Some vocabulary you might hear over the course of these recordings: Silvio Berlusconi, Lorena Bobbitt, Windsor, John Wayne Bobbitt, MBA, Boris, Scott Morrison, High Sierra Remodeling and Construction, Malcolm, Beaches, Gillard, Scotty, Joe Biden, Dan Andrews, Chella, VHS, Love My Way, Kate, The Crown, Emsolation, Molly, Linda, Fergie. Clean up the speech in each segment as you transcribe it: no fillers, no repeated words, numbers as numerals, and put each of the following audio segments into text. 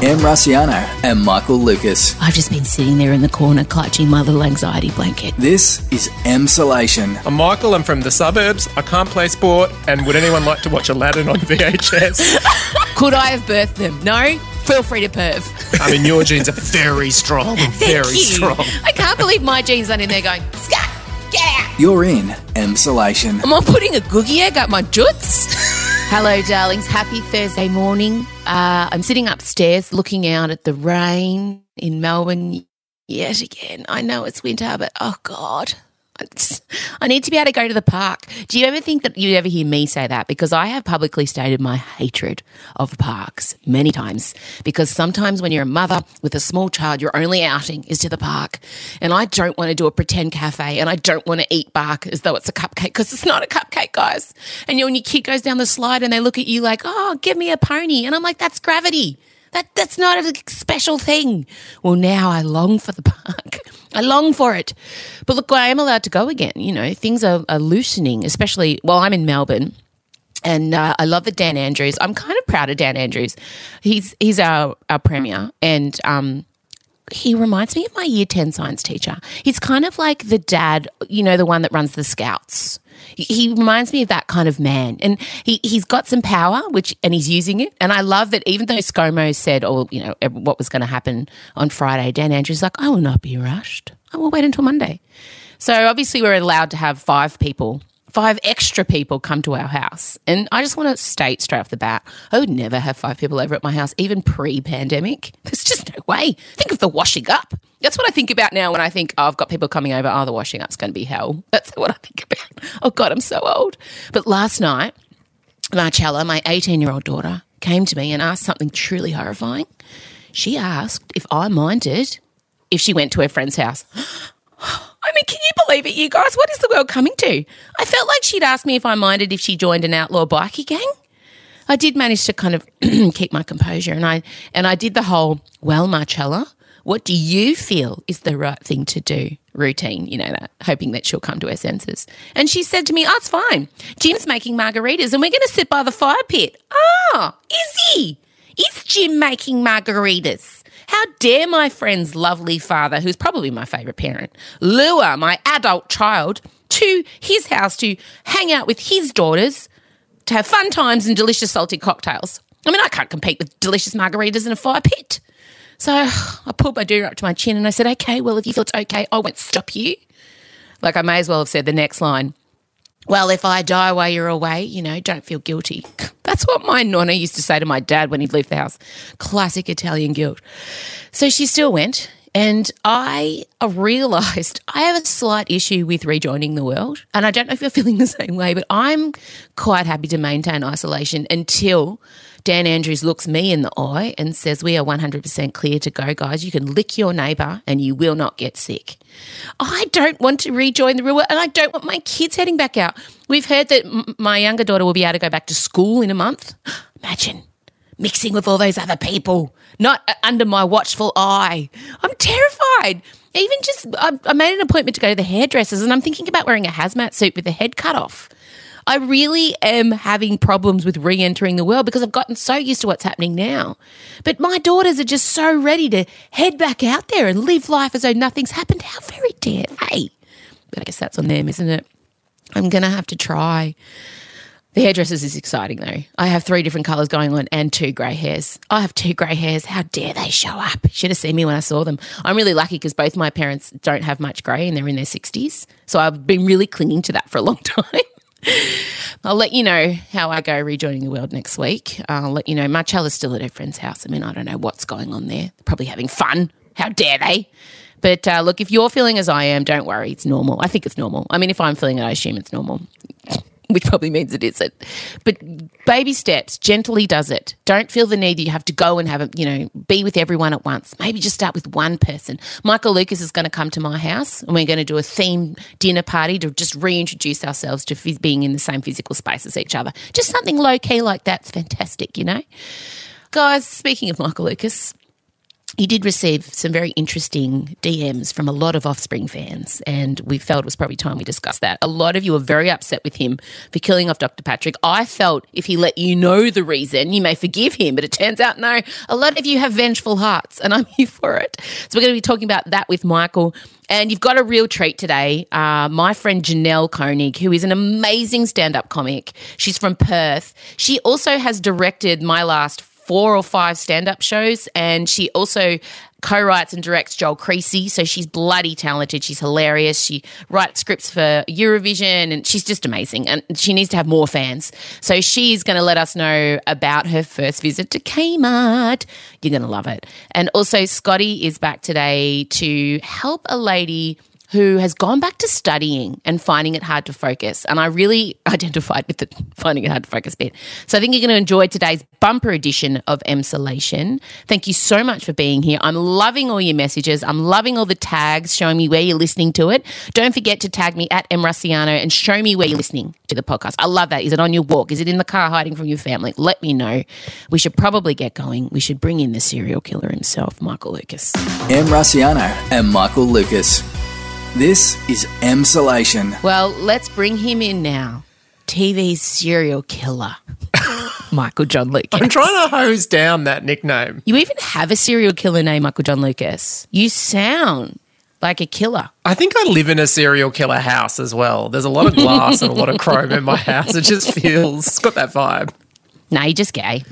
Em Rusciano and Michael Lucas. I've just been sitting there in the corner clutching my little anxiety blanket. This is Emsolation. I'm Michael, I'm from the suburbs, I can't play sport, and would anyone like to watch Aladdin on VHS? Could I have birthed them? No? Feel free to perv. I mean, your genes are very strong, very strong. I can't believe my genes aren't in there going, Scott, get out. You're in Emsolation. Am I putting a googie egg up my joots? Hello, darlings. Happy Thursday morning. I'm sitting upstairs looking out at the rain in Melbourne yet again. I know it's winter, but oh, God, I need to be able to go to the park. Do you ever think that you'd ever hear me say that? Because I have publicly stated my hatred of parks many times, because sometimes when you're a mother with a small child, your only outing is to the park, and I don't want to do a pretend cafe, and I don't want to eat bark as though it's a cupcake, because it's not a cupcake, guys. And when your kid goes down the slide and they look at you like, oh, give me a pony, and I'm like, that's gravity. That's not a special thing. Well, now I long for the park. I long for it. But look, I am allowed to go again. You know, things are loosening, especially, well, I'm in Melbourne and I love the Dan Andrews. I'm kind of proud of Dan Andrews. He's our premier, and he reminds me of my year 10 science teacher. He's kind of like the dad, you know, the one that runs the Scouts. He reminds me of that kind of man, and he's got some power, and he's using it. And I love that even though ScoMo said, oh, you know, what was going to happen on Friday, Dan Andrews is like, I will not be rushed. I will wait until Monday. So obviously we're allowed to have five extra people come to our house. And I just want to state straight off the bat, I would never have five people over at my house, even pre-pandemic. There's just no way. Think of the washing up. That's what I think about now when I think, oh, I've got people coming over, oh, the washing up's going to be hell. That's what I think about. Oh, God, I'm so old. But last night, Marchella, my 18-year-old daughter, came to me and asked something truly horrifying. She asked if I minded if she went to her friend's house. I mean, can you believe it, you guys? What is the world coming to? I felt like she'd asked me if I minded if she joined an outlaw bikie gang. I did manage to kind of keep my composure, and I did the whole, well, Marchella, what do you feel is the right thing to do routine, you know, that, hoping that she'll come to her senses. And she said to me, oh, it's fine. Jim's making margaritas and we're going to sit by the fire pit. Oh, is he? Is Jim making margaritas? How dare my friend's lovely father, who's probably my favourite parent, lure my adult child to his house to hang out with his daughters, to have fun times and delicious salty cocktails. I mean, I can't compete with delicious margaritas in a fire pit. So I pulled my doona up to my chin and I said, okay, well, if you feel it's okay, I won't stop you. Like, I may as well have said the next line, well, if I die while you're away, you know, don't feel guilty. That's what my nonna used to say to my dad when he'd leave the house. Classic Italian guilt. So she still went, and I realised I have a slight issue with rejoining the world, and I don't know if you're feeling the same way, but I'm quite happy to maintain isolation until Dan Andrews looks me in the eye and says, we are 100% clear to go, guys. You can lick your neighbour and you will not get sick. I don't want to rejoin the real world, and I don't want my kids heading back out. We've heard that my younger daughter will be able to go back to school in a month. Imagine mixing with all those other people, not under my watchful eye. I'm terrified. Even just I made an appointment to go to the hairdressers, and I'm thinking about wearing a hazmat suit with the head cut off. I really am having problems with re-entering the world because I've gotten so used to what's happening now. But my daughters are just so ready to head back out there and live life as though nothing's happened. How very dare they? But I guess that's on them, isn't it? I'm going to have to try. The hairdressers is exciting though. I have 3 different colours going on and 2 grey hairs. I have 2 grey hairs. How dare they show up? You should have seen me when I saw them. I'm really lucky because both my parents don't have much grey and they're in their 60s. So I've been really clinging to that for a long time. I'll let you know how I go rejoining the world next week. I'll let you know. Marcella's still at her friend's house. I mean, I don't know what's going on there. They're probably having fun. How dare they? But look, if you're feeling as I am, don't worry. It's normal. I think it's normal. I mean, if I'm feeling it, I assume it's normal, which probably means it isn't. But baby steps, gently does it. Don't feel the need that you have to go and have, you know, be with everyone at once. Maybe just start with one person. Michael Lucas is going to come to my house and we're going to do a themed dinner party to just reintroduce ourselves to being in the same physical space as each other. Just something low-key like that's fantastic, you know. Guys, speaking of Michael Lucas, He did receive some very interesting DMs from a lot of Offspring fans, and we felt it was probably time we discussed that. A lot of you were very upset with him for killing off Dr. Patrick. I felt if he let you know the reason, you may forgive him, but it turns out no. A lot of you have vengeful hearts, and I'm here for it. So we're going to be talking about that with Michael. And you've got a real treat today. My friend Janelle Koenig, who is an amazing stand-up comic. She's from Perth. She also has directed my last 4 or 5 stand-up shows, and she also co-writes and directs Joel Creasy, so she's bloody talented. She's hilarious. She writes scripts for Eurovision, and she's just amazing, and she needs to have more fans. So she's going to let us know about her first visit to Kmart. You're going to love it. And also Scotty is back today to help a lady who has gone back to studying and finding it hard to focus. And I really identified with the finding it hard to focus bit. So I think you're going to enjoy today's bumper edition of Emsolation. Thank you so much for being here. I'm loving all your messages. I'm loving all the tags showing me where you're listening to it. Don't forget to tag me at Em Rusciano and show me where you're listening to the podcast. I love that. Is it on your walk? Is it in the car hiding from your family? Let me know. We should probably get going. We should bring in the serial killer himself, Michael Lucas. Em Rusciano and Michael Lucas. This is Emsolation. Well, let's bring him in now. TV's serial killer, Michael John Lucas. I'm trying to hose down that nickname. You even have a serial killer name, Michael John Lucas. You sound like a killer. I think I live in a serial killer house as well. There's a lot of glass and a lot of chrome in my house. It just feels, it's got that vibe. No, you're just gay.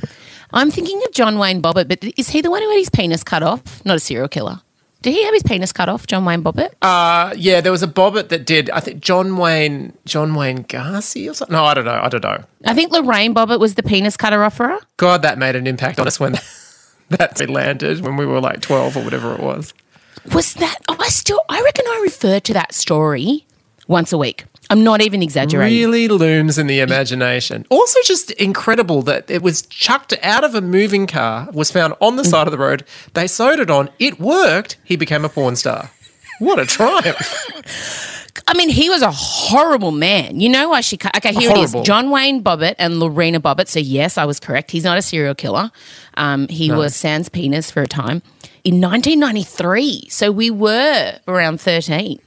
I'm thinking of John Wayne Bobbitt, but is he the one who had his penis cut off? Not a serial killer. Did he have his penis cut off, John Wayne Bobbitt? Yeah, there was a Bobbitt that did. I think John Wayne Garcia or something. No, I don't know. I think Lorraine Bobbitt was the penis cutter offerer. God, that made an impact on us when that landed when we were like 12 or whatever it was. Was that? Oh, I reckon I refer to that story once a week. I'm not even exaggerating. Really looms in the imagination. Also just incredible that it was chucked out of a moving car, was found on the side of the road. They sewed it on. It worked. He became a porn star. What a triumph. I mean, he was a horrible man. You know why she cut? Okay, here it is. John Wayne Bobbitt and Lorena Bobbitt. So, yes, I was correct. He's not a serial killer. He was sans penis for a time. In 1993, so we were around 13.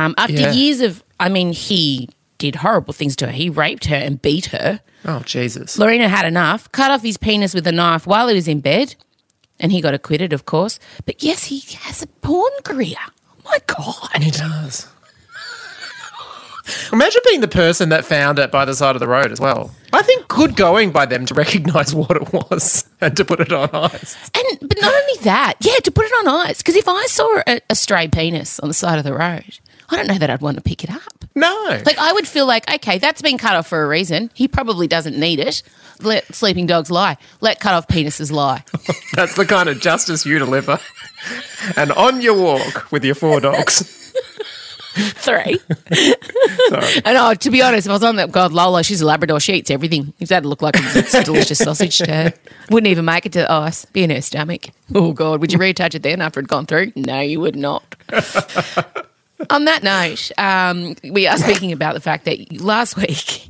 After years of, I mean, he did horrible things to her. He raped her and beat her. Oh, Jesus. Lorena had enough, cut off his penis with a knife while he was in bed, and he got acquitted, of course. But, yes, he has a porn career. Oh, my God. He does. Imagine being the person that found it by the side of the road as well. I think good going by them to recognise what it was and to put it on ice. But not only that, to put it on ice, because if I saw a stray penis on the side of the road, I don't know that I'd want to pick it up. No. Like, I would feel like, okay, that's been cut off for a reason. He probably doesn't need it. Let sleeping dogs lie. Let cut off penises lie. That's the kind of justice you deliver. And on your walk with your 4 dogs. 3. Sorry. And to be honest, if I was on that, God, Lola, she's a Labrador. She eats everything. If that looked like a delicious sausage to her. Wouldn't even make it to the ice. Be in her stomach. Oh, God. Would you retouch it then after it'd gone through? No, you would not. On that note, we are speaking about the fact that last week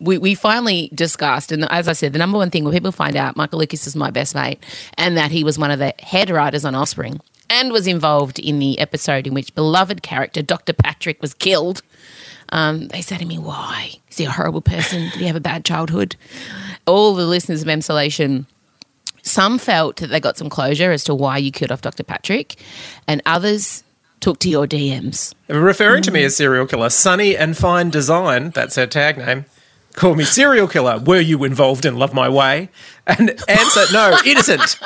we finally discussed, and as I said, the number one thing when people find out Michael Lucas is my best mate and that he was one of the head writers on Offspring and was involved in the episode in which beloved character Dr. Patrick was killed, they said to me, why? Is he a horrible person? Did he have a bad childhood? All the listeners of Emsolation, some felt that they got some closure as to why you killed off Dr. Patrick, and others talk to your DMs. Referring to me as serial killer, Sunny and Fine Design, that's her tag name, call me serial killer. Were you involved in Love My Way? And answer, no, innocent.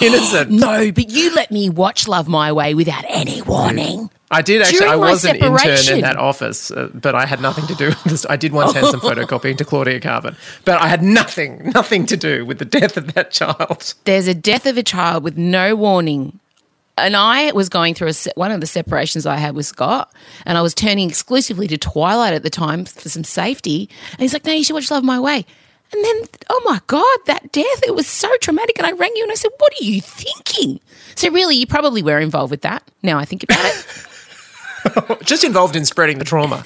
Innocent. No, but you let me watch Love My Way without any warning. I did actually. During I was an intern in that office, but I had nothing to do with this. I did once hand some photocopying to Claudia Carvin, but I had nothing to do with the death of that child. There's a death of a child with no warning. And I was going through one of the separations I had with Scott, and I was turning exclusively to Twilight at the time for some safety. And he's like, no, you should watch Love My Way. And then, oh, my God, that death, it was so traumatic. And I rang you and I said, what are you thinking? So really you probably were involved with that, now I think about it. Just involved in spreading the trauma.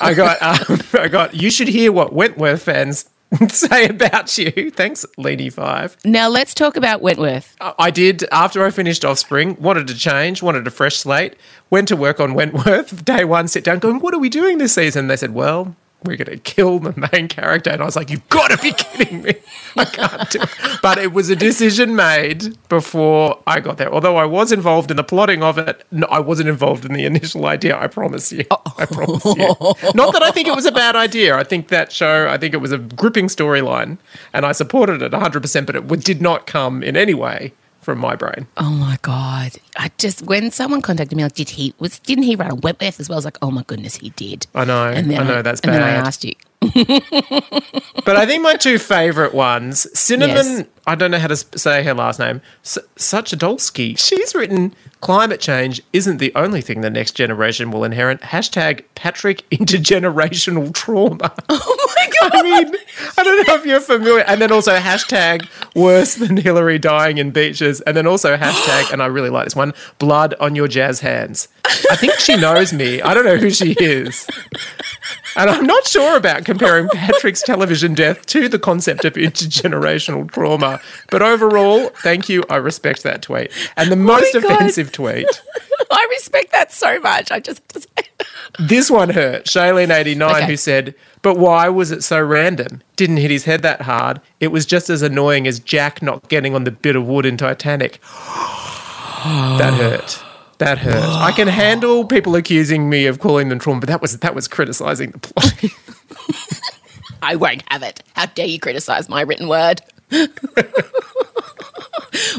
I got you should hear what Wentworth fans say about you. Thanks, Lady Five. Now let's talk about Wentworth. I did, after I finished Offspring, wanted to change, wanted a fresh slate, went to work on Wentworth, day one, sit down going, what are we doing this season? And they said, well, we're going to kill the main character. And I was like, you've got to be kidding me. I can't do it. But it was a decision made before I got there. Although I was involved in the plotting of it, no, I wasn't involved in the initial idea, I promise you. I promise you. Not that I think it was a bad idea. I think that show, I think it was a gripping storyline and I supported it 100%, but it did not come in any way from my brain. Oh, my God. I just, when someone contacted me, like, didn't he write a Wentworth as well? I was like, oh, my goodness, he did. I know. And then that's bad. And then I asked you. But I think my two favourite ones, Cinnamon, yes. I don't know how to say her last name, Suchodolski. She's written, climate change isn't the only thing the next generation will inherit. # Patrick intergenerational trauma. Oh, my God. I mean, I don't know if you're familiar. And then also # worse than Hillary dying in Beaches. And then also #, and I really like this one, blood on your jazz hands. I think she knows me. I don't know who she is. And I'm not sure about comparing Patrick's television death to the concept of intergenerational trauma. But overall, thank you. I respect that tweet. And the most offensive tweet. I respect that so much. I just have to say. This one hurt. Shailene89, who said, but why was it so random? Didn't hit his head that hard. It was just as annoying as Jack not getting on the bit of wood in Titanic. That hurt. That hurt. I can handle people accusing me of calling them trauma, but that was criticising the plot. I won't have it. How dare you criticise my written word?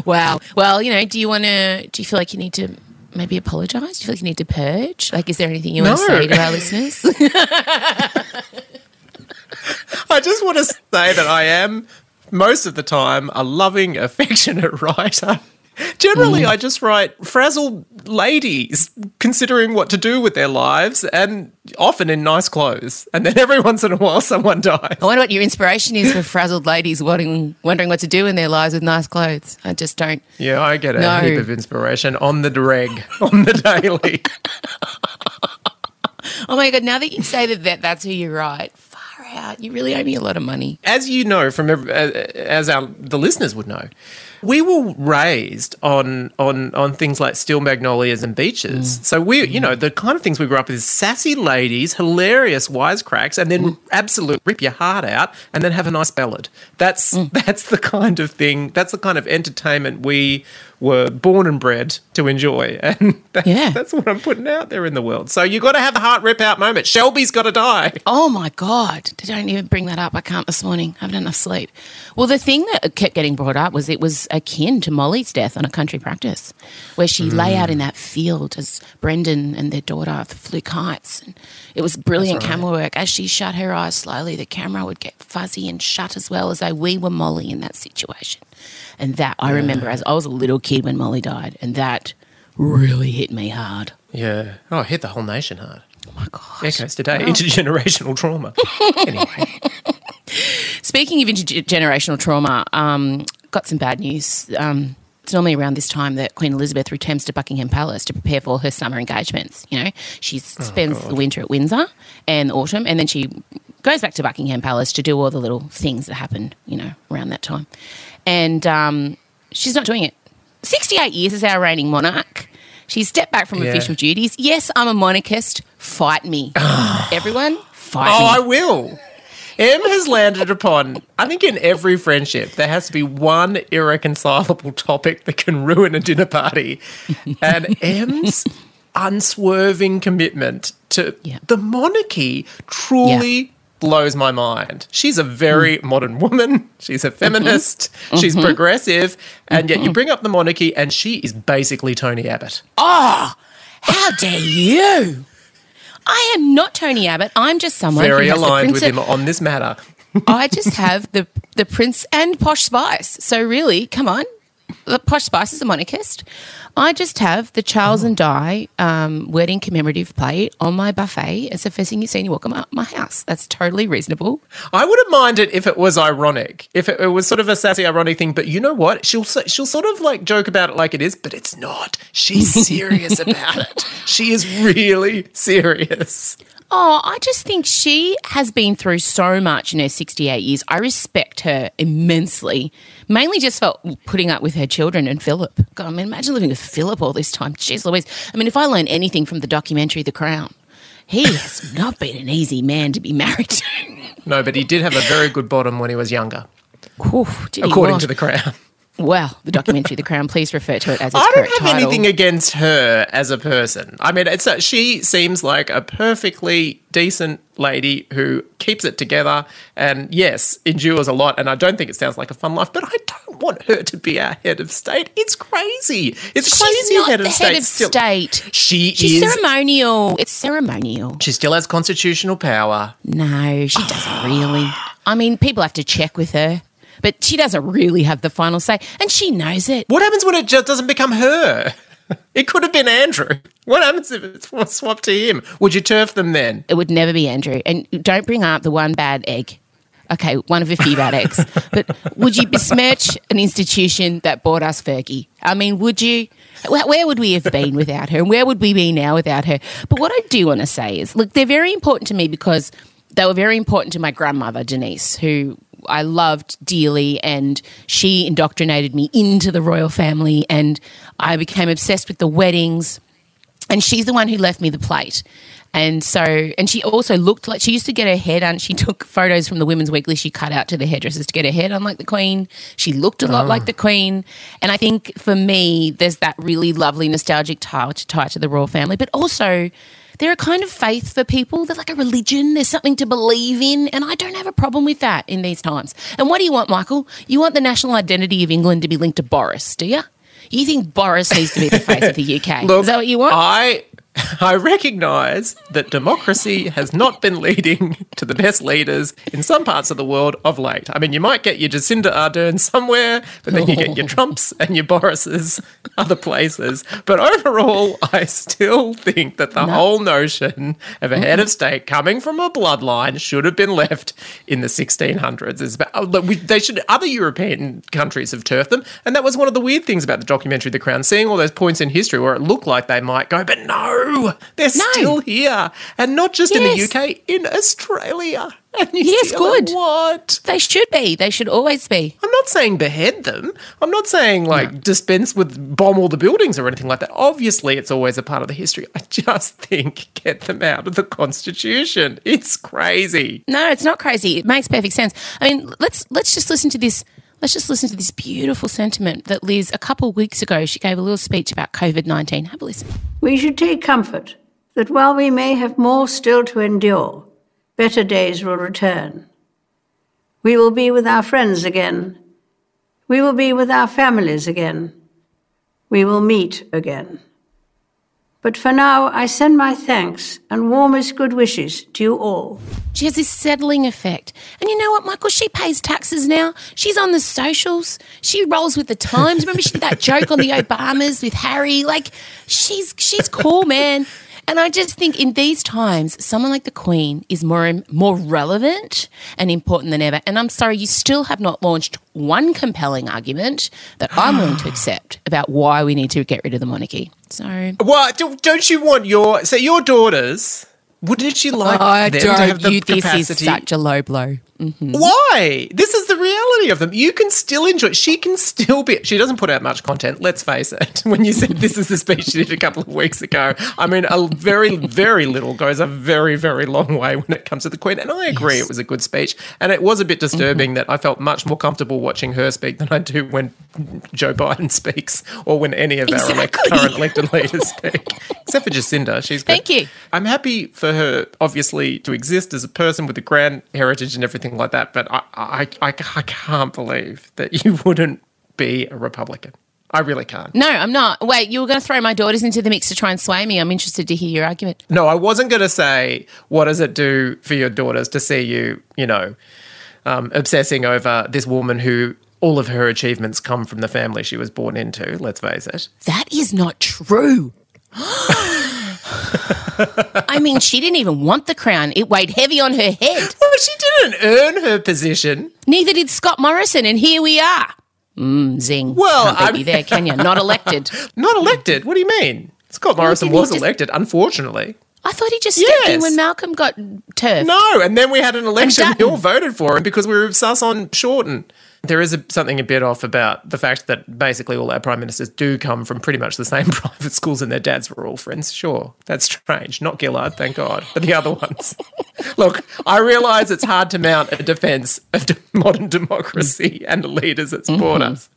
Wow. Well, you know, do you feel like you need to maybe apologise? Do you feel like you need to purge? Like, is there anything you want to say to our listeners? I just want to say that I am, most of the time, a loving, affectionate writer. Generally, I just write frazzled ladies considering what to do with their lives and often in nice clothes. And then every once in a while someone dies. I wonder what your inspiration is for frazzled ladies wondering what to do in their lives with nice clothes. I just don't. Yeah, I get a heap of inspiration on the direct, on the daily. Oh, my God, now that you say that that's who you write, far out, you really owe me a lot of money. As you know, as the listeners would know, we were raised on things like Steel Magnolias and Beaches. So we, you know, the kind of things we grew up with is sassy ladies, hilarious wisecracks, and then absolute rip your heart out and then have a nice ballad. That's the kind of thing, that's the kind of entertainment we were born and bred to enjoy. And that's what I'm putting out there in the world. So you got to have the heart rip out moment. Shelby's got to die. Oh, my God. They don't even bring that up. I can't this morning. I haven't had enough sleep. Well, the thing that kept getting brought up was it was akin to Molly's death on A Country Practice, where she lay out in that field as Brendan and their daughter flew kites. And it was brilliant camera work. As she shut her eyes slowly, the camera would get fuzzy and shut as well, as though we were Molly in that situation. And that I remember as I was a little kid when Molly died, and that really hit me hard. Yeah. Oh, it hit the whole nation hard. Oh, my God. Echoes today. Wow. Intergenerational trauma. Anyway. Speaking of intergenerational trauma, got some bad news. It's normally around this time that Queen Elizabeth returns to Buckingham Palace to prepare for her summer engagements. You know, she spends the winter at Windsor and autumn, and then she goes back to Buckingham Palace to do all the little things that happen, you know, around that time. And she's not doing it. 68 years as our reigning monarch. She stepped back from official duties. Yes, I'm a monarchist. Fight me. Everyone, fight me. Oh, I will. Em has landed upon, I think in every friendship, there has to be one irreconcilable topic that can ruin a dinner party. And Em's unswerving commitment to the monarchy truly blows my mind. She's a very modern woman. She's a feminist. She's progressive. And yet you bring up the monarchy and she is basically Tony Abbott. Oh, how dare you? I am not Tony Abbott. I'm just someone very aligned with him on this matter. I just have the Prince and Posh Spice. So really, come on. Posh Spice is a monarchist. I just have the Charles and Di wedding commemorative plate on my buffet. It's the first thing you see when you walk in my house. That's totally reasonable. I wouldn't mind it if it was ironic, if it was sort of a sassy, ironic thing. But you know what? She'll sort of like joke about it like it is, but it's not. She's serious about it. She is really serious. Oh, I just think she has been through so much in her 68 years. I respect her immensely, mainly just for putting up with her children and Philip. God, I mean, imagine living with Philip all this time. Jeez Louise. I mean, if I learn anything from the documentary The Crown, he has not been an easy man to be married to. No, but he did have a very good bottom when he was younger, according to The Crown. Well, the documentary, The Crown, please refer to it as its correct title. I don't have anything against her as a person. I mean, she seems like a perfectly decent lady who keeps it together and, yes, endures a lot, and I don't think it sounds like a fun life, but I don't want her to be our head of state. It's crazy. It's crazy head of state. She's not the head of state. She's ceremonial. It's ceremonial. She still has constitutional power. No, she doesn't really. I mean, people have to check with her. But she doesn't really have the final say, and she knows it. What happens when it just doesn't become her? It could have been Andrew. What happens if it's swapped to him? Would you turf them then? It would never be Andrew. And don't bring up the one bad egg. Okay, one of a few bad eggs. But would you besmirch an institution that bought us Fergie? I mean, would you? Where would we have been without her? And where would we be now without her? But what I do want to say is, look, they're very important to me because they were very important to my grandmother, Denise, who I loved dearly, and she indoctrinated me into the royal family, and I became obsessed with the weddings, and she's the one who left me the plate. And she also looked like she used to get her hair done. She took photos from the Women's Weekly she cut out to the hairdressers to get her hair done like the Queen. She looked a lot like the Queen. And I think for me there's that really lovely nostalgic tie to the royal family, but also they're a kind of faith for people. They're like a religion. There's something to believe in, and I don't have a problem with that in these times. And what do you want, Michael? You want the national identity of England to be linked to Boris, do you? You think Boris needs to be the face of the UK? Look, is that what you want? I recognise that democracy has not been leading to the best leaders in some parts of the world of late. I mean, you might get your Jacinda Ardern somewhere, but then you get your Trumps and your Borises other places. But overall, I still think that the whole notion of a head of state coming from a bloodline should have been left in the 1600s. Other European countries have turfed them, and that was one of the weird things about the documentary The Crown, seeing all those points in history where it looked like they might go, but no. They're still here, and not just in the UK, in Australia. And New Zealand. Good. What? They should be. They should always be. I'm not saying behead them. I'm not saying dispense with bomb all the buildings or anything like that. Obviously, it's always a part of the history. I just think get them out of the Constitution. It's crazy. No, it's not crazy. It makes perfect sense. I mean, let's just listen to this. Let's just listen to this beautiful sentiment that Liz, a couple of weeks ago, she gave a little speech about COVID-19. Have a listen. We should take comfort that while we may have more still to endure, better days will return. We will be with our friends again. We will be with our families again. We will meet again. But for now, I send my thanks and warmest good wishes to you all. She has this settling effect. And you know what, Michael? She pays taxes now. She's on the socials. She rolls with the times. Remember she did that joke on the Obamas with Harry? Like, she's cool, man. And I just think in these times, someone like the Queen is more relevant and important than ever. And I'm sorry, you still have not launched one compelling argument that I'm willing to accept about why we need to get rid of the monarchy. So, well, don't you want your daughters? Wouldn't you like them to have the capacity? This is such a low blow. Mm-hmm. Why? This is the reality of them. You can still enjoy it. She can still be – she doesn't put out much content, let's face it. When you said this is the speech she did a couple of weeks ago, I mean a very, very little goes a very, very long way when it comes to the Queen. And I agree it was a good speech, and it was a bit disturbing that I felt much more comfortable watching her speak than I do when Joe Biden speaks or when any of our current elected leaders speak, except for Jacinda. She's good. Thank you. I'm happy for her obviously to exist as a person with a grand heritage and everything like that, but I can't believe that you wouldn't be a Republican. I really can't. No, I'm not. Wait, you were going to throw my daughters into the mix to try and sway me. I'm interested to hear your argument. No, I wasn't going to say what does it do for your daughters to see you, obsessing over this woman who all of her achievements come from the family she was born into, let's face it. That is not true. I mean, she didn't even want the crown. It weighed heavy on her head. Oh, she didn't earn her position. Neither did Scott Morrison, and here we are. Zing. Well, can't be there, can you? Not elected. Not elected? What do you mean? Scott Morrison was elected, unfortunately. I thought he just stepped in when Malcolm got turfed. No, and then we had an election. We all voted for him because we were obsessed on Shorten. There is something a bit off about the fact that basically all our prime ministers do come from pretty much the same private schools and their dads were all friends. Sure, that's strange. Not Gillard, thank God, but the other ones. Look, I realise it's hard to mount a defence of modern democracy and the leaders that support us.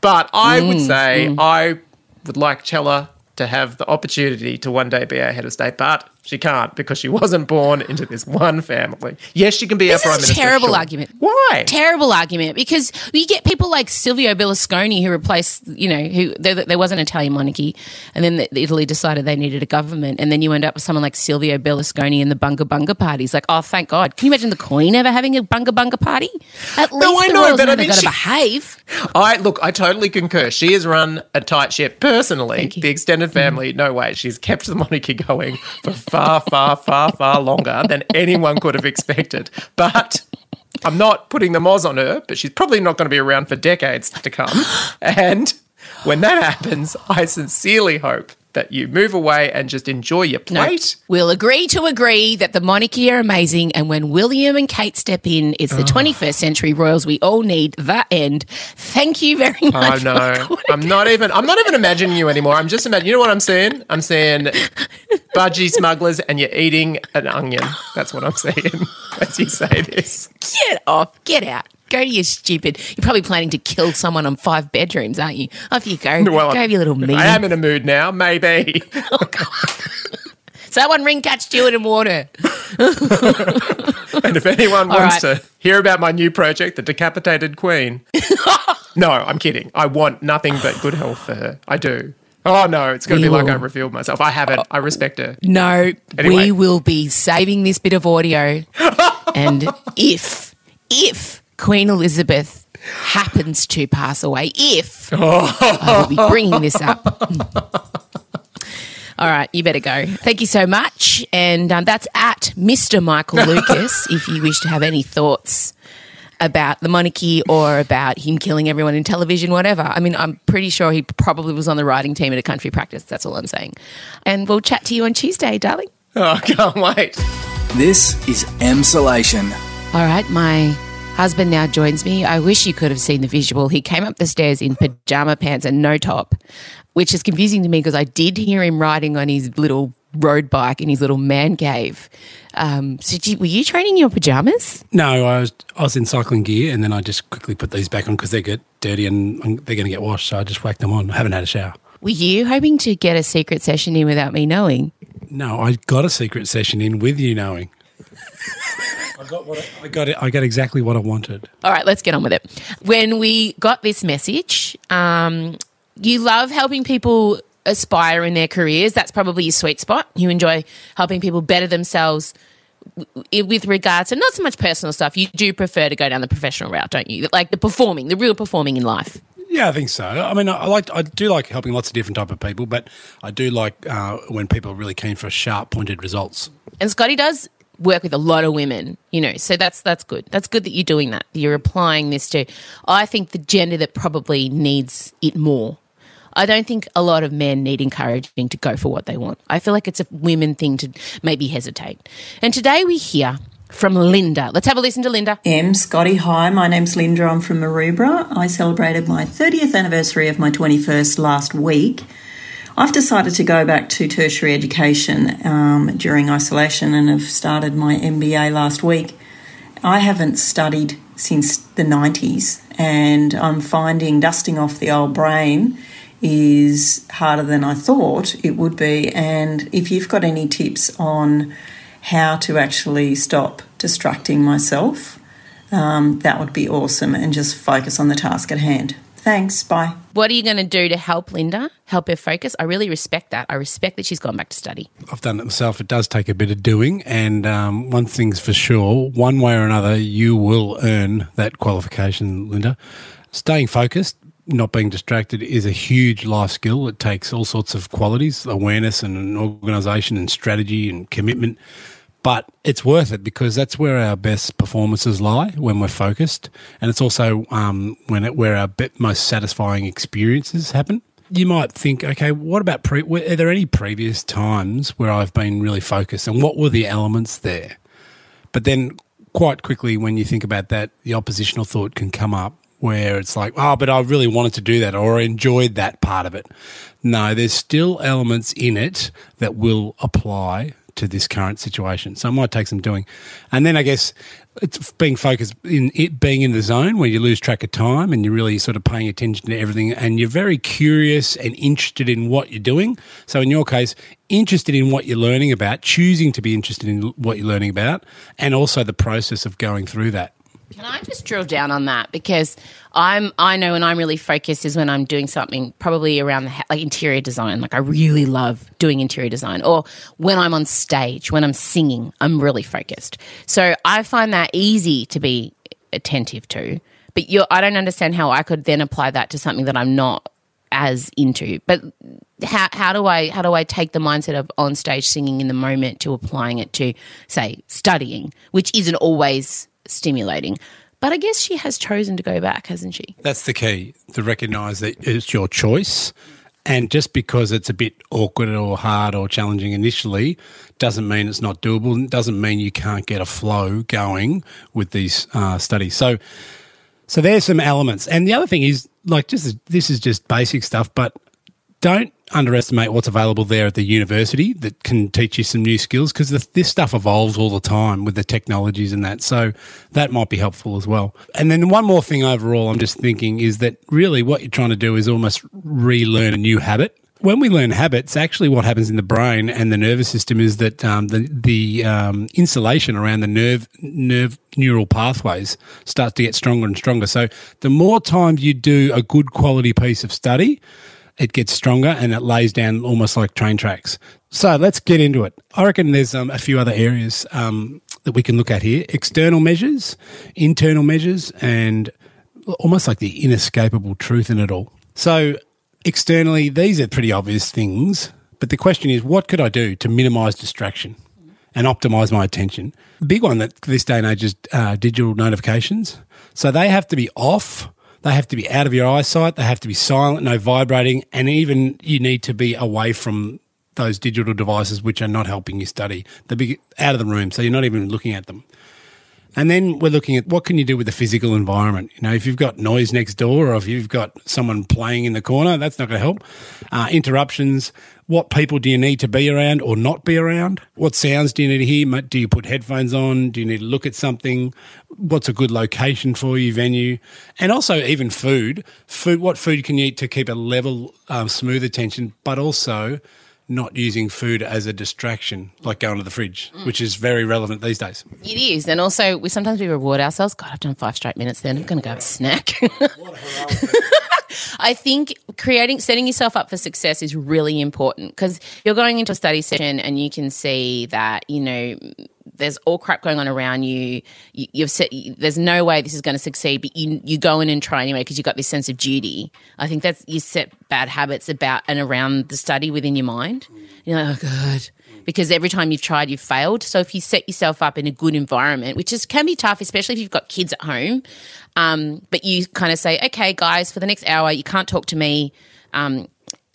But I would say I would like Chella to have the opportunity to one day be our head of state, but she can't because she wasn't born into this one family. Yes, she can be our prime minister. This is a terrible argument. Why? Terrible argument, because you get people like Silvio Berlusconi who replaced, you know, who there was an Italian monarchy and then Italy decided they needed a government and then you end up with someone like Silvio Berlusconi and the Bunga Bunga parties. Like, oh, thank God. Can you imagine the Queen ever having a Bunga Bunga party? At least no, I know, the but I mean, got to behave. I totally concur. She has run a tight ship personally. The extended family, no way. She's kept the monarchy going for far longer than anyone could have expected. But I'm not putting the moz on her, but she's probably not going to be around for decades to come. And when that happens, I sincerely hope that you move away and just enjoy your plate. No. We'll agree to agree that the monarchy are amazing, and when William and Kate step in, it's the 21st century royals we all need. That end. Thank you very much. Oh no, I'm not even imagining you anymore. I'm just imagining. You know what I'm saying? I'm saying budgie smugglers, and you're eating an onion. That's what I'm saying as you say this. Get off. Get out. Go to your stupid. You're probably planning to kill someone on 5 bedrooms, aren't you? Off you go. Well, go have your little meeting. I am in a mood now, maybe. Oh, God. Someone ring Cat Stewart and Warner. And if anyone wants to hear about my new project, The Decapitated Queen. No, I'm kidding. I want nothing but good health for her. I do. Oh, no, it's going to be like I revealed myself. I haven't. I respect her. No, anyway. We will be saving this bit of audio. And if Queen Elizabeth happens to pass away, I will be bringing this up. All right, you better go. Thank you so much. And that's at Mr. Michael Lucas if you wish to have any thoughts about the monarchy or about him killing everyone in television, whatever. I mean, I'm pretty sure he probably was on the writing team at A Country Practice. That's all I'm saying. And we'll chat to you on Tuesday, darling. Oh, I can't wait. This is Emsolation. All right, my husband now joins me. I wish you could have seen the visual. He came up the stairs in pajama pants and no top, which is confusing to me because I did hear him riding on his little road bike in his little man cave. Were you training your pajamas? No, I was in cycling gear and then I just quickly put these back on because they get dirty and they're going to get washed, so I just whacked them on. I haven't had a shower. Were you hoping to get a secret session in without me knowing? No, I got a secret session in with you knowing. I got exactly what I wanted. All right, let's get on with it. When we got this message, you love helping people aspire in their careers. That's probably your sweet spot. You enjoy helping people better themselves with regards to not so much personal stuff. You do prefer to go down the professional route, don't you? Like the real performing in life. Yeah, I think so. I mean, I do like helping lots of different type of people, but I do like when people are really keen for sharp, pointed results. And Scotty does work with a lot of women, you know, so that's good. That's good that you're doing that. You're applying this to, I think, the gender that probably needs it more. I don't think a lot of men need encouraging to go for what they want. I feel like it's a women thing to maybe hesitate. And today we hear from Linda. Let's have a listen to Linda. Em, Scotty, hi. My name's Linda. I'm from Maroubra. I celebrated my 30th anniversary of my 21st last week. I've decided to go back to tertiary education during isolation and have started my MBA last week. I haven't studied since the 90s and I'm finding dusting off the old brain is harder than I thought it would be. And if you've got any tips on how to actually stop distracting myself, that would be awesome and just focus on the task at hand. Thanks, bye. What are you going to do to help Linda, help her focus? I really respect that. I respect that she's gone back to study. I've done it myself. It does take a bit of doing, and one thing's for sure, one way or another, you will earn that qualification, Linda. Staying focused, not being distracted is a huge life skill. It takes all sorts of qualities, awareness and organisation and strategy and commitment. But it's worth it because that's where our best performances lie when we're focused, and it's also where our most satisfying experiences happen. You might think, okay, what about are there any previous times where I've been really focused, and what were the elements there? But then quite quickly when you think about that, the oppositional thought can come up where it's like, oh, but I really wanted to do that or enjoyed that part of it. No, there's still elements in it that will apply to this current situation. So it might take some doing. And then I guess it's being focused, being in the zone where you lose track of time and you're really sort of paying attention to everything and you're very curious and interested in what you're doing. So in your case, interested in what you're learning about, choosing to be interested in what you're learning about, and also the process of going through that. Can I just drill down on that? Because I know when I'm really focused is when I'm doing something probably around the like interior design. Like I really love doing interior design, or when I'm on stage, when I'm singing, I'm really focused. So I find that easy to be attentive to. But I don't understand how I could then apply that to something that I'm not as into. But how do I take the mindset of on stage singing in the moment to applying it to, say, studying, which isn't always stimulating. But I guess she has chosen to go back, hasn't she? That's the key, to recognise that it's your choice, and just because it's a bit awkward or hard or challenging initially doesn't mean it's not doable and doesn't mean you can't get a flow going with these studies. So there's some elements. And the other thing is, like, this is just basic stuff, but don't underestimate what's available there at the university that can teach you some new skills, because this stuff evolves all the time with the technologies and that. So that might be helpful as well. And then one more thing overall I'm just thinking is that really what you're trying to do is almost relearn a new habit. When we learn habits, actually what happens in the brain and the nervous system is that the insulation around the nerve neural pathways starts to get stronger and stronger. So the more times you do a good quality piece of study, it gets stronger and it lays down almost like train tracks. So let's get into it. I reckon there's a few other areas that we can look at here. External measures, internal measures, and almost like the inescapable truth in it all. So externally, these are pretty obvious things, but the question is, what could I do to minimise distraction and optimise my attention? The big one that this day and age is digital notifications. So they have to be off. They have to be out of your eyesight, they have to be silent, no vibrating, and even you need to be away from those digital devices which are not helping you study. They're out of the room, so you're not even looking at them. And then we're looking at what can you do with the physical environment. You know, if you've got noise next door or if you've got someone playing in the corner, that's not going to help. Interruptions, what people do you need to be around or not be around? What sounds do you need to hear? Do you put headphones on? Do you need to look at something? What's a good location for you, venue? And also even food. What food can you eat to keep a level, smooth attention, but also not using food as a distraction, like going to the fridge, which is very relevant these days. It is. And also we sometimes reward ourselves. God, I've done 5 straight minutes then. I'm going to go have a snack. I think setting yourself up for success is really important, because you're going into a study session and you can see that, you know, there's all crap going on around you. There's no way this is going to succeed, but you go in and try anyway because you've got this sense of duty. I think that's you set bad habits about and around the study within your mind. You're like, oh, God, because every time you've tried, you've failed. So if you set yourself up in a good environment, which can be tough, especially if you've got kids at home, but you kind of say, okay, guys, for the next hour, you can't talk to me.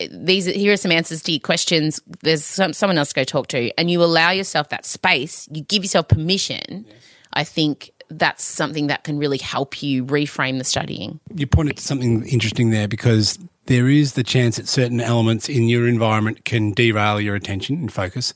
Here are some answers to your questions. There's someone else to go talk to, and you allow yourself that space. You give yourself permission. Yes. I think that's something that can really help you reframe the studying. You pointed to something interesting there, because there is the chance that certain elements in your environment can derail your attention and focus,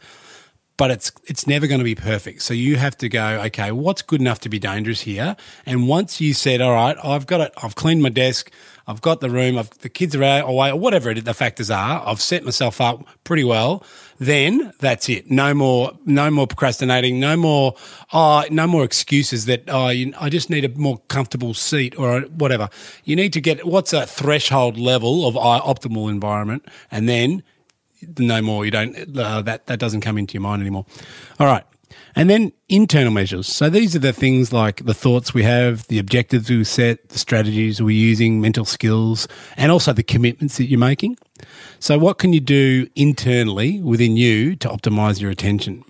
but it's never going to be perfect. So you have to go, okay, what's good enough to be dangerous here? And once you said, all right, I've got it, I've cleaned my desk, I've got the room, the kids are away, or whatever the factors are, I've set myself up pretty well, then that's it. No more procrastinating, no more excuses that I just need a more comfortable seat or whatever. You need to get what's a threshold level of optimal environment, and then no more. You don't that doesn't come into your mind anymore. All right. And then internal measures. So these are the things like the thoughts we have, the objectives we set, the strategies we're using, mental skills, and also the commitments that you're making. So what can you do internally within you to optimize your attention?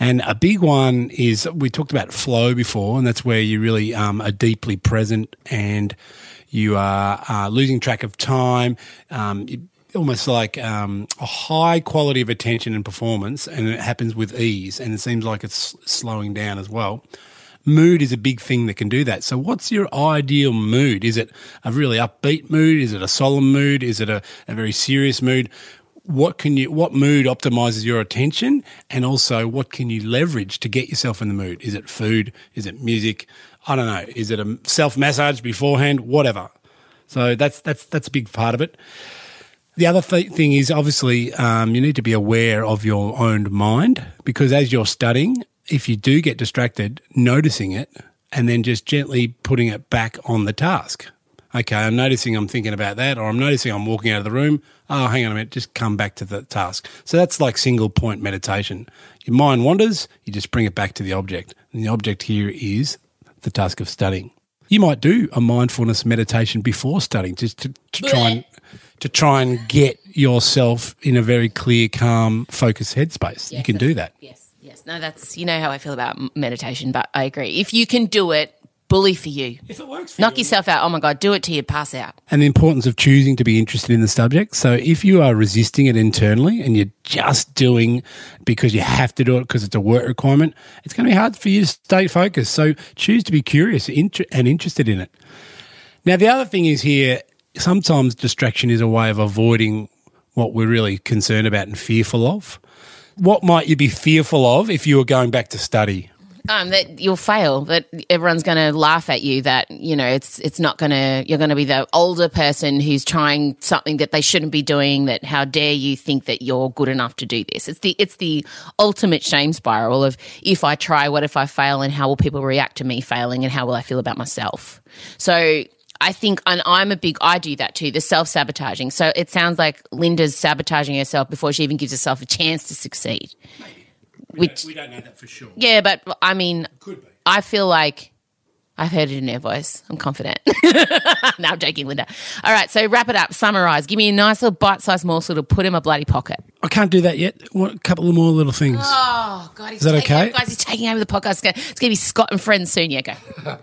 And a big one is, we talked about flow before, and that's where you really are deeply present and you are losing track of time, almost like a high quality of attention and performance, and it happens with ease, and it seems like it's slowing down as well. Mood is a big thing that can do that. So what's your ideal mood? Is it a really upbeat mood? Is it a solemn mood? Is it a very serious mood? What mood optimizes your attention, and also what can you leverage to get yourself in the mood? Is it food? Is it music? I don't know. Is it a self-massage beforehand? Whatever. So that's a big part of it. The other thing is, obviously, you need to be aware of your own mind, because as you're studying, if you do get distracted, noticing it and then just gently putting it back on the task. Okay, I'm noticing I'm thinking about that, or I'm noticing I'm walking out of the room. Oh, hang on a minute, just come back to the task. So that's like single point meditation. Your mind wanders, you just bring it back to the object. And the object here is the task of studying. You might do a mindfulness meditation before studying, just to try and get yourself in a very clear, calm, focused headspace. Yes, you can do that. Yes. No, that's, you know how I feel about meditation, but I agree. If you can do it, bully for you. If it works for you. Knock yourself out. Oh, my God, do it till you pass out. And the importance of choosing to be interested in the subject. So if you are resisting it internally and you're just doing because you have to do it because it's a work requirement, it's going to be hard for you to stay focused. So choose to be curious and interested in it. Now, the other thing is here, sometimes distraction is a way of avoiding what we're really concerned about and fearful of. What might you be fearful of if you were going back to study? That you'll fail, that everyone's going to laugh at you, that, you know, it's not going to, you're going to be the older person who's trying something that they shouldn't be doing, that how dare you think that you're good enough to do this. It's the ultimate shame spiral of, if I try, what if I fail, and how will people react to me failing, and how will I feel about myself? So I think, and I do that too, the self-sabotaging. So it sounds like Linda's sabotaging herself before she even gives herself a chance to succeed. We don't know that for sure. Yeah, but I mean, could be. I feel like I've heard it in her voice. I'm confident. No, I'm joking, Linda. All right, so wrap it up, summarise. Give me a nice little bite-sized morsel to put in my bloody pocket. I can't do that yet. A couple of more little things. Oh, God. Is that okay? Guys, he's taking over the podcast. It's going to be Scott and Friends soon. Yeah, go.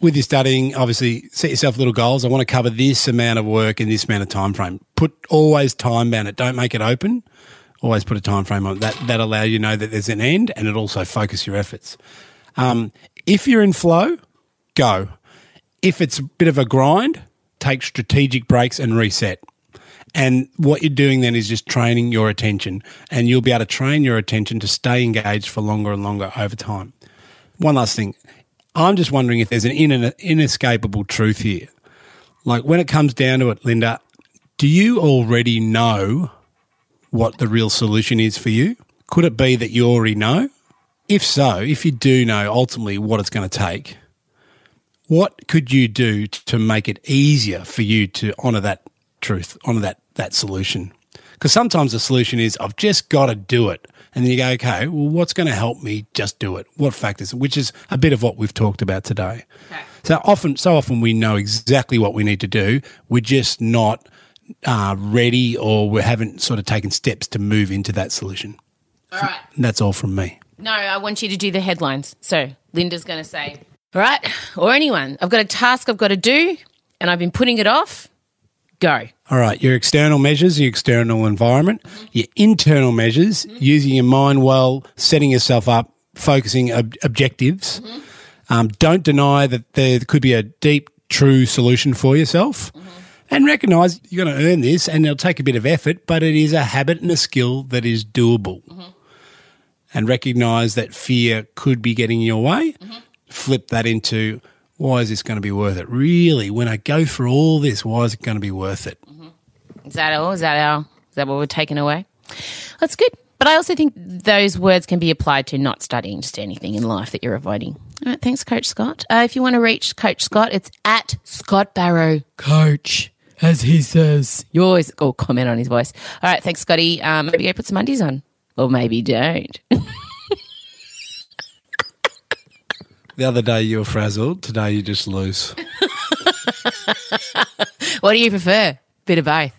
With your studying, obviously, set yourself little goals. I want to cover this amount of work in this amount of time frame. Always time-bound it. Don't make it open. Always put a time frame on that. That'll allow you to know that there's an end, and it'll also focus your efforts. If you're in flow, go. If it's a bit of a grind, take strategic breaks and reset. And what you're doing then is just training your attention, and you'll be able to train your attention to stay engaged for longer and longer over time. One last thing. I'm just wondering if there's an inescapable truth here. Like, when it comes down to it, Linda, do you already know what the real solution is for you? Could it be that you already know? If so, if you do know ultimately what it's going to take, what could you do to make it easier for you to honour that truth, honour that solution? Because sometimes the solution is, I've just got to do it. And then you go, okay, well, what's going to help me just do it? What factors? Which is a bit of what we've talked about today. Okay. So often we know exactly what we need to do. We're just not ready, or we haven't sort of taken steps to move into that solution. All right. And that's all from me. No, I want you to do the headlines. So Linda's going to say, all right, or anyone, I've got a task I've got to do and I've been putting it off, go. All right, your external measures, your external environment, your internal measures, using your mind well, setting yourself up, focusing objectives. Don't deny that there could be a deep, true solution for yourself. And recognise you're going to earn this, and it'll take a bit of effort, but it is a habit and a skill that is doable. And recognise that fear could be getting in your way. Flip that into, why is this going to be worth it? Really, when I go for all this, why is it going to be worth it? Is that all? Is that what we're taking away? That's good. But I also think those words can be applied to not studying, just anything in life that you're avoiding. All right, thanks, Coach Scott. If you want to reach Coach Scott, it's at Scott Barrow Coach, as he says. You always comment on his voice. All right, thanks, Scotty. Maybe go put some undies on, or maybe don't. The other day you were frazzled. Today you're just loose. What do you prefer? Bit of both.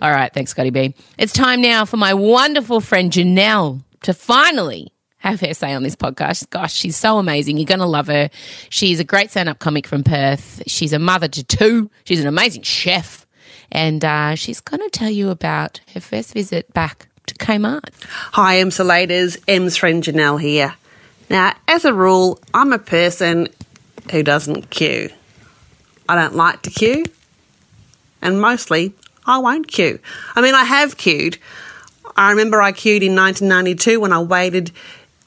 All right, thanks, Scotty B. It's time now for my wonderful friend Janelle to finally have her say on this podcast. Gosh, she's so amazing. You're going to love her. She's a great stand-up comic from Perth. She's a mother to two. She's an amazing chef. And she's going to tell you about her first visit back to Kmart. Hi, Emsolators. Em's friend Janelle here. Now, as a rule, I'm a person who doesn't queue. I don't like to queue, and mostly I won't queue. I mean, I have queued. I remember I queued in 1992 when I waited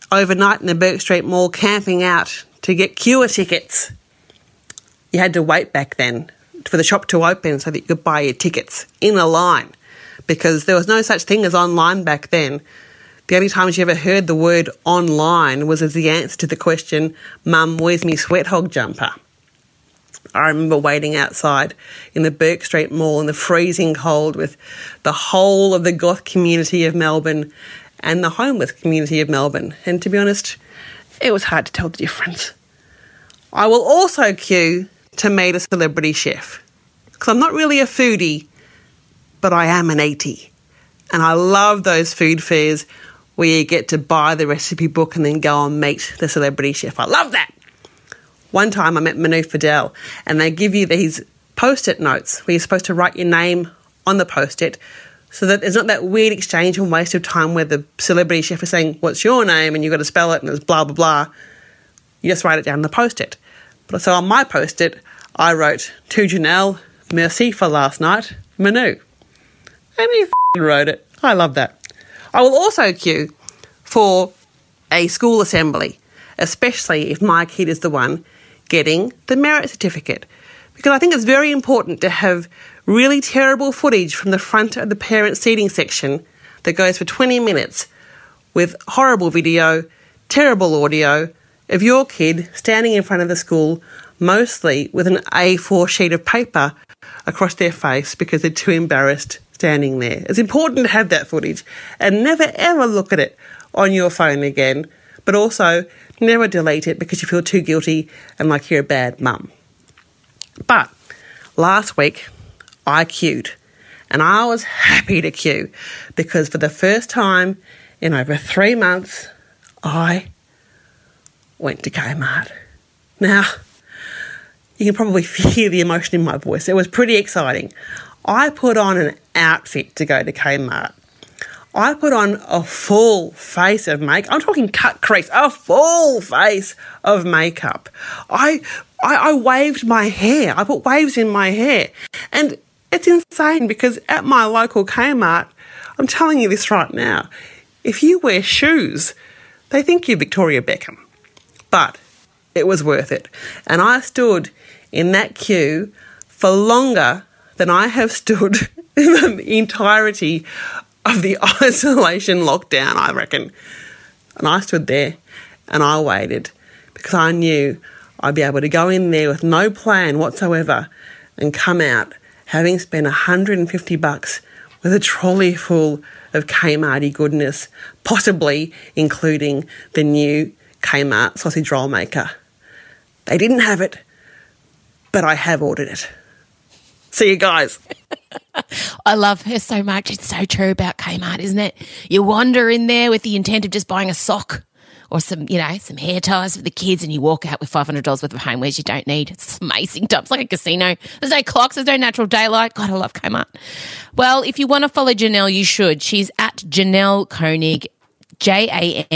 overnight in the Bourke Street Mall camping out to get queue tickets. You had to wait back then for the shop to open so that you could buy your tickets in a line, because there was no such thing as online back then. The only times you ever heard the word online was as the answer to the question, Mum, where's me sweat hog jumper? I remember waiting outside in the Bourke Street Mall in the freezing cold with the whole of the goth community of Melbourne and the homeless community of Melbourne. And to be honest, it was hard to tell the difference. I will also queue to meet a celebrity chef, because I'm not really a foodie, but I am an eatie. And I love those food fairs where you get to buy the recipe book and then go and meet the celebrity chef. I love that. One time I met Manu Fidel, and they give you these post-it notes where you're supposed to write your name on the post-it so that there's not that weird exchange and waste of time where the celebrity chef is saying, what's your name? And you've got to spell it and it's blah, blah, blah. You just write it down on the post-it. But so on my post-it, I wrote, to Janelle, merci for last night, Manu. And he wrote it. I love that. I will also queue for a school assembly, especially if my kid is the one getting the merit certificate, because I think it's very important to have really terrible footage from the front of the parent seating section that goes for 20 minutes with horrible video, terrible audio of your kid standing in front of the school, mostly with an A4 sheet of paper across their face because they're too embarrassed standing there. It's important to have that footage and never ever look at it on your phone again, but also never delete it because you feel too guilty and like you're a bad mum. But last week I queued, and I was happy to queue because for the first time in over 3 months I went to Kmart. Now, you can probably hear the emotion in my voice. It was pretty exciting. I put on an outfit to go to Kmart. I put on a full face of makeup. I'm talking cut crease, a full face of makeup. I waved my hair. I put waves in my hair. And it's insane because at my local Kmart, I'm telling you this right now, if you wear shoes, they think you're Victoria Beckham. But it was worth it. And I stood in that queue for longer than I have stood in the entirety of the isolation lockdown, I reckon. And I stood there and I waited because I knew I'd be able to go in there with no plan whatsoever and come out having spent $150 with a trolley full of Kmarty goodness, possibly including the new Kmart sausage roll maker. They didn't have it, but I have ordered it. See you guys. I love her so much. It's so true about Kmart, isn't it? You wander in there with the intent of just buying a sock or some, you know, some hair ties for the kids, and you walk out with $500 worth of homewares you don't need. It's amazing. It's like a casino. There's no clocks. There's no natural daylight. God, I love Kmart. Well, if you want to follow Janelle, you should. She's at Janelle Koenig, JanelleKoenig.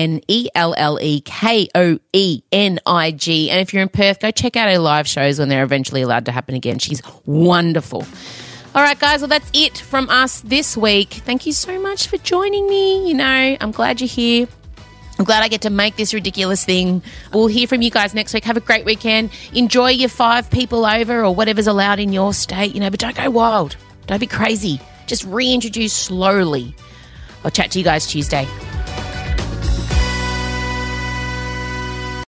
And if you're in Perth, go check out her live shows when they're eventually allowed to happen again. She's wonderful. All right, guys, well, that's it from us this week. Thank you so much for joining me. You know, I'm glad you're here. I'm glad I get to make this ridiculous thing. We'll hear from you guys next week. Have a great weekend. Enjoy your 5 people over or whatever's allowed in your state, you know, but don't go wild. Don't be crazy. Just reintroduce slowly. I'll chat to you guys Tuesday.